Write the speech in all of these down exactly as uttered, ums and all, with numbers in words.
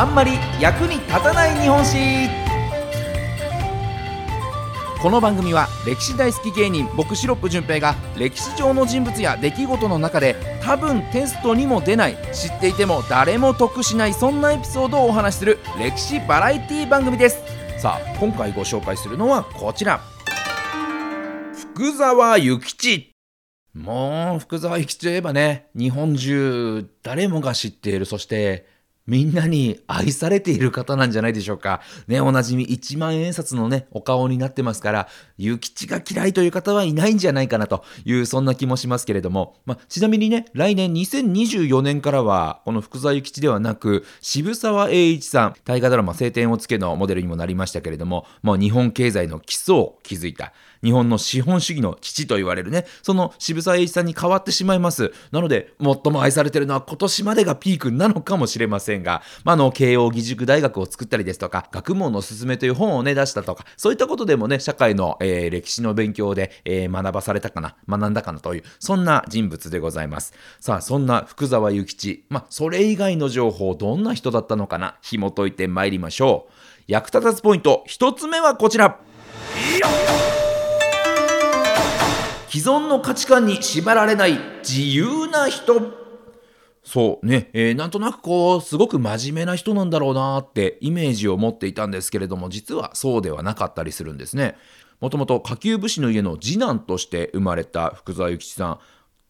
あんまり役に立たない日本史。この番組は歴史大好き芸人僕シロップ純平が歴史上の人物や出来事の中で多分テストにも出ない、知っていても誰も得しない、そんなエピソードをお話しする歴史バラエティ番組です。さあ今回ご紹介するのはこちら、福沢諭吉。もう福沢諭吉といえばね、日本中誰もが知っている、そしてみんなに愛されている方なんじゃないでしょうか。ね、おなじみいちまん円札のね、お顔になってますから、諭吉が嫌いという方はいないんじゃないかなという、そんな気もしますけれども、まあ、ちなみにね、来年にせんにじゅうよねんからは、この福沢諭吉ではなく、渋沢栄一さん、大河ドラマ青天を衝けのモデルにもなりましたけれども、もう日本経済の基礎を築いた、日本の資本主義の父と言われるね、その渋沢栄一さんに変わってしまいます。なので、最も愛されているのは今年までがピークなのかもしれません。がまあ、の慶応義塾大学を作ったりですとか、学問のすすめという本を、ね、出したとか、そういったことでもね、社会の、えー、歴史の勉強で、えー、学ばされたかな学んだかなという、そんな人物でございます。さあそんな福沢諭吉、まあ、それ以外の情報どんな人だったのかな、紐解いてまいりましょう。役立たずポイントひとつめはこちら、既存の価値観に縛られない自由な人。そうね、えー、なんとなくこうすごく真面目な人なんだろうなーってイメージを持っていたんですけれども、実はそうではなかったりするんですね。もともと下級武士の家の次男として生まれた福沢諭吉さん、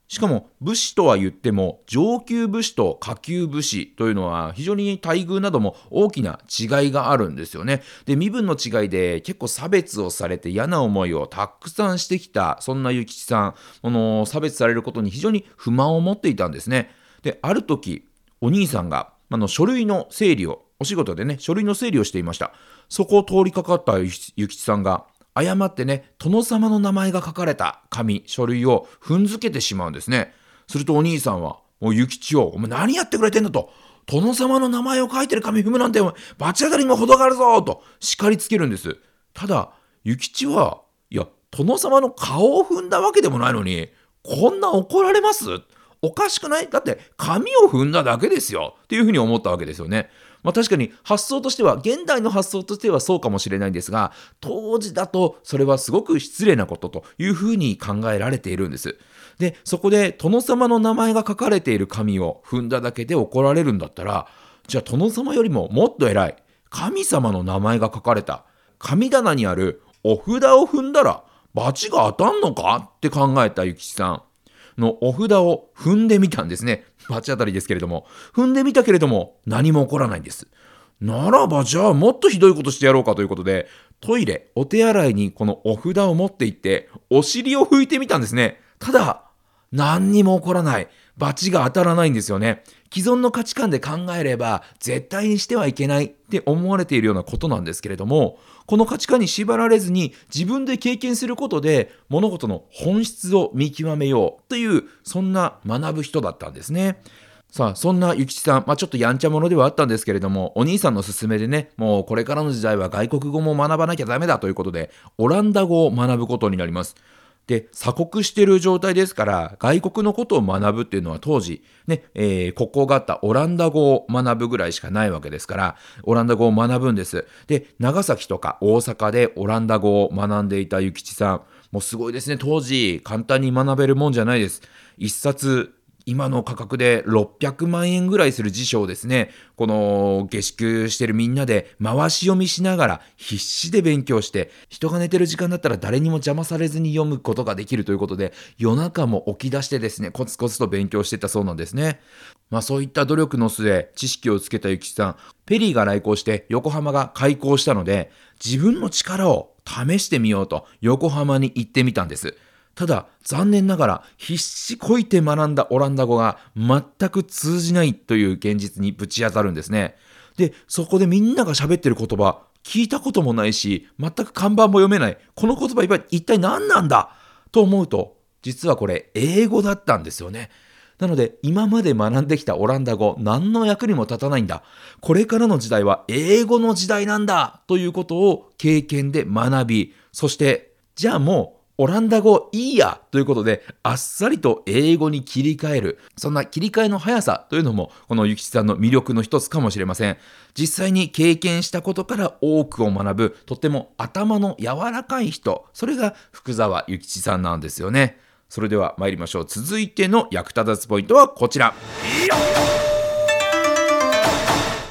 しかも武士とは言っても上級武士と下級武士というのは非常に待遇なども大きな違いがあるんですよね。で、身分の違いで結構差別をされて嫌な思いをたくさんしてきた、そんな諭吉さん、この差別されることに非常に不満を持っていたんですね。で、ある時お兄さんがあの書類の整理をお仕事でね、書類の整理をしていました。そこを通りかかった諭吉さんが誤ってね、殿様の名前が書かれた紙書類を踏んづけてしまうんですね。するとお兄さんはもう諭吉を、お前何やってくれてんだと、殿様の名前を書いてる紙踏むなんて、お前罰当たりにも程があるぞと叱りつけるんです。ただ諭吉は、いや殿様の顔を踏んだわけでもないのにこんな怒られます、おかしくない？だって紙を踏んだだけですよっていうふうに思ったわけですよね。まあ確かに発想としては、現代の発想としてはそうかもしれないんですが、当時だとそれはすごく失礼なことというふうに考えられているんです。で、そこで殿様の名前が書かれている紙を踏んだだけで怒られるんだったら、じゃあ殿様よりももっと偉い神様の名前が書かれた神棚にあるお札を踏んだら罰が当たんのかって考えた諭吉さんのお札を踏んでみたんですね。罰当たりですけれども、踏んでみたけれども何も起こらないんです。ならばじゃあもっとひどいことしてやろうかということで、トイレお手洗いにこのお札を持って行ってお尻を拭いてみたんですね。ただ何にも起こらない、罰が当たらないんですよね。既存の価値観で考えれば絶対にしてはいけないって思われているようなことなんですけれども、この価値観に縛られずに自分で経験することで物事の本質を見極めようという、そんな学ぶ人だったんですね。さあそんな諭吉さん、まあ、ちょっとやんちゃ者ではあったんですけれども、お兄さんの勧めでね、もうこれからの時代は外国語も学ばなきゃダメだということで、オランダ語を学ぶことになります。で、鎖国している状態ですから、外国のことを学ぶっていうのは当時、ね、えー、国交があったオランダ語を学ぶぐらいしかないわけですから、オランダ語を学ぶんです。で、長崎とか大阪でオランダ語を学んでいた諭吉さん、もうすごいですね、当時簡単に学べるもんじゃないです。一冊、今の価格でろっぴゃくまんえんぐらいする辞書をですね、この下宿してるみんなで回し読みしながら必死で勉強して、人が寝てる時間だったら誰にも邪魔されずに読むことができるということで、夜中も起き出してですね、コツコツと勉強してたそうなんですね。まあそういった努力の末、知識をつけた諭吉さん、ペリーが来航して横浜が開港したので、自分の力を試してみようと横浜に行ってみたんです。ただ残念ながら必死こいて学んだオランダ語が全く通じないという現実にぶち当たるんですね。で、そこでみんなが喋ってる言葉聞いたこともないし、全く看板も読めない、この言葉一体何なんだと思うと、実はこれ英語だったんですよね。なので今まで学んできたオランダ語何の役にも立たないんだ、これからの時代は英語の時代なんだということを経験で学び、そしてじゃあもうオランダ語いいやということで、あっさりと英語に切り替える、そんな切り替えの速さというのもこのゆきちさんの魅力の一つかもしれません。実際に経験したことから多くを学ぶ、とっても頭の柔らかい人、それが福沢諭吉さんなんですよね。それでは参りましょう。続いての役立たずポイントはこちら。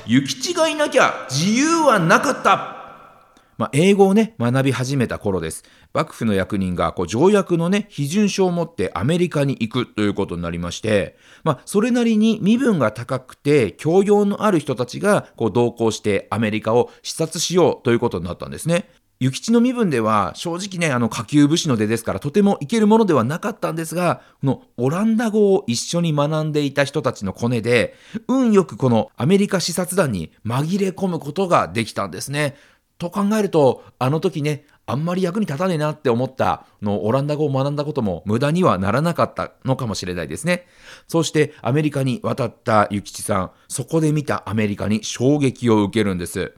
諭吉がいなきゃ自由はなかった。まあ、英語をね、学び始めた頃です。幕府の役人がこう条約のね、批准書を持ってアメリカに行くということになりまして、まあ、それなりに身分が高くて教養のある人たちがこう同行してアメリカを視察しようということになったんですね。諭吉の身分では正直ね、あの下級武士の出ですからとてもいけるものではなかったんですが、このオランダ語を一緒に学んでいた人たちのコネで、運よくこのアメリカ視察団に紛れ込むことができたんですね。と考えると、あの時ね、あんまり役に立たねえなって思ったのオランダ語を学んだことも無駄にはならなかったのかもしれないですね。そうしてアメリカに渡った諭吉さん、そこで見たアメリカに衝撃を受けるんです。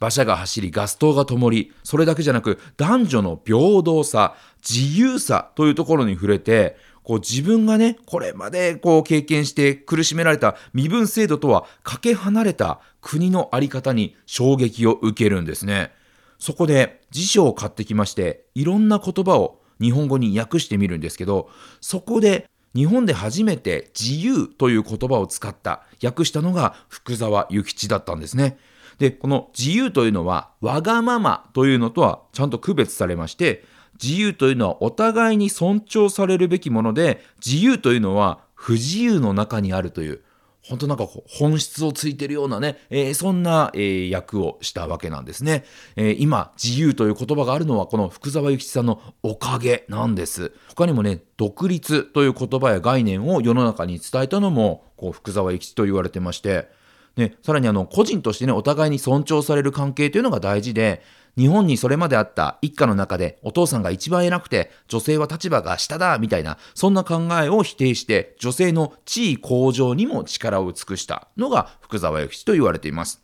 馬車が走り、ガス灯が灯り、それだけじゃなく男女の平等さ、自由さというところに触れて、こう自分がね、これまでこう経験して苦しめられた身分制度とはかけ離れた国のあり方に衝撃を受けるんですね。そこで辞書を買ってきまして、いろんな言葉を日本語に訳してみるんですけど、そこで日本で初めて自由という言葉を使った、訳したのが福沢諭吉だったんですね。で、この自由というのはわがままというのとはちゃんと区別されまして、自由というのはお互いに尊重されるべきもので、自由というのは不自由の中にあるという、本当なんか本質をついてるようなね、えー、そんな、えー、役をしたわけなんですね。えー、今、自由という言葉があるのはこの福沢諭吉さんのおかげなんです。他にもね、独立という言葉や概念を世の中に伝えたのもこう福沢諭吉と言われてまして、ね、さらにあの個人としてね、お互いに尊重される関係というのが大事で、日本にそれまであった一家の中でお父さんが一番偉くて女性は立場が下だみたいな、そんな考えを否定して女性の地位向上にも力を尽くしたのが福沢諭吉と言われています。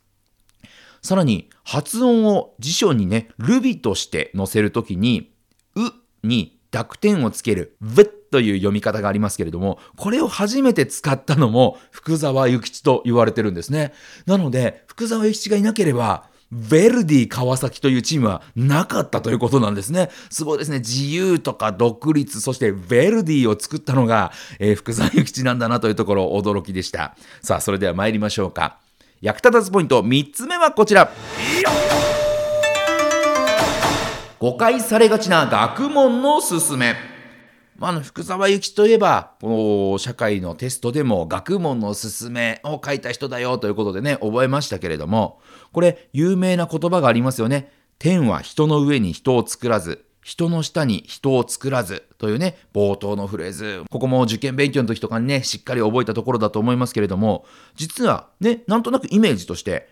さらに発音を辞書にね、ルビとして載せるときにうに濁点をつけるブッという読み方がありますけれども、これを初めて使ったのも福沢諭吉と言われてるんですね。なので福沢諭吉がいなければヴェルディ川崎というチームはなかったということなんですね。すごいですね。自由とか独立、そしてヴェルディを作ったのが、えー、福沢諭吉なんだなというところ、驚きでした。さあ、それでは参りましょうか。役立たずポイントみっつめはこちら。誤解されがちな学問のすすめ。まあ、あの福沢諭吉といえば、こう社会のテストでも学問のすすめを書いた人だよということでね、覚えましたけれども、これ有名な言葉がありますよね。天は人の上に人を作らず、人の下に人を作らずというね、冒頭のフレーズ。ここも受験勉強の時とかにね、しっかり覚えたところだと思いますけれども、実はね、なんとなくイメージとして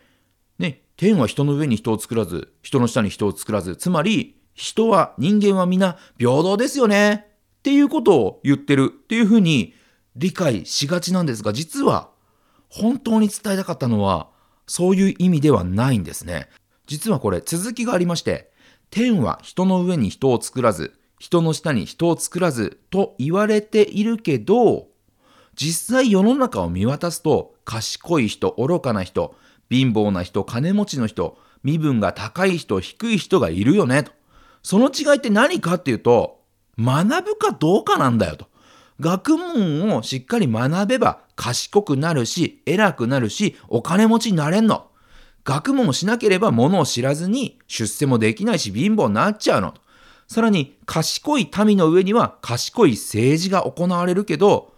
ね、天は人の上に人を作らず、人の下に人を作らず、つまり人は人間は皆平等ですよねっていうことを言ってるっていうふうに理解しがちなんですが、実は本当に伝えたかったのはそういう意味ではないんですね。実はこれ続きがありまして、天は人の上に人を作らず、人の下に人を作らずと言われているけど、実際世の中を見渡すと、賢い人、愚かな人、貧乏な人、金持ちの人、身分が高い人、低い人がいるよねと。その違いって何かっていうと、学ぶかどうかなんだよと。学問をしっかり学べば賢くなるし、偉くなるし、お金持ちになれんの。学問をしなければ物を知らずに出世もできないし、貧乏になっちゃうの。さらに賢い民の上には賢い政治が行われるけど、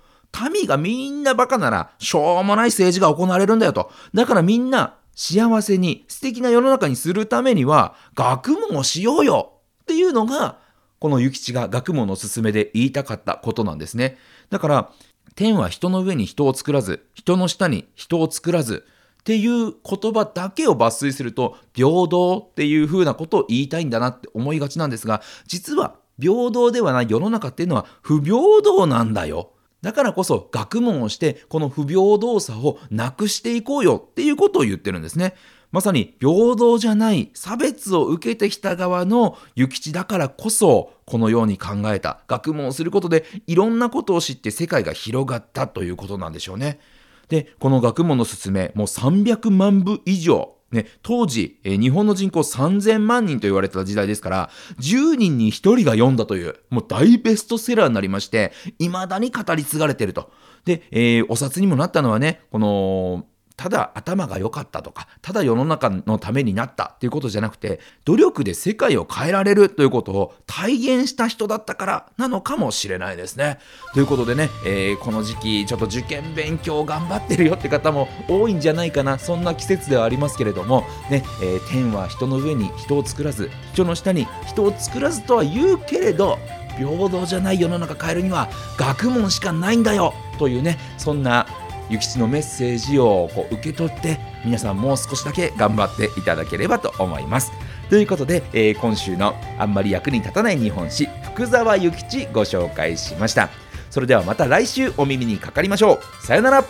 民がみんなバカならしょうもない政治が行われるんだよと。だからみんな幸せに素敵な世の中にするためには学問をしようよっていうのが、この諭吉が学問の勧めで言いたかったことなんですね。だから天は人の上に人を作らず、人の下に人を作らずっていう言葉だけを抜粋すると、平等っていうふうなことを言いたいんだなって思いがちなんですが、実は平等ではない世の中っていうのは不平等なんだよ。だからこそ学問をしてこの不平等さをなくしていこうよっていうことを言ってるんですね。まさに平等じゃない差別を受けてきた側の諭吉だからこそこのように考えた、学問をすることでいろんなことを知って世界が広がったということなんでしょうね。で、この学問の勧め、もうさんびゃくまんぶ以上ね、当時、えー、日本の人口さんぜんまんにんと言われた時代ですから、じゅうにんにひとりが読んだという、もう大ベストセラーになりまして、未だに語り継がれていると。で、えー、お札にもなったのはね、この、ただ頭が良かったとか、ただ世の中のためになったということじゃなくて、努力で世界を変えられるということを体現した人だったからなのかもしれないですね。ということでね、えー、この時期ちょっと受験勉強頑張ってるよって方も多いんじゃないかな、そんな季節ではありますけれどもね、えー、天は人の上に人を作らず、人の下に人を作らずとは言うけれど、平等じゃない世の中変えるには学問しかないんだよというね、そんな諭吉のメッセージをこう受け取って、皆さんもう少しだけ頑張っていただければと思います。ということで、えー、今週のあんまり役に立たない日本史、福沢諭吉ご紹介しました。それではまた来週お耳にかかりましょう。さよなら。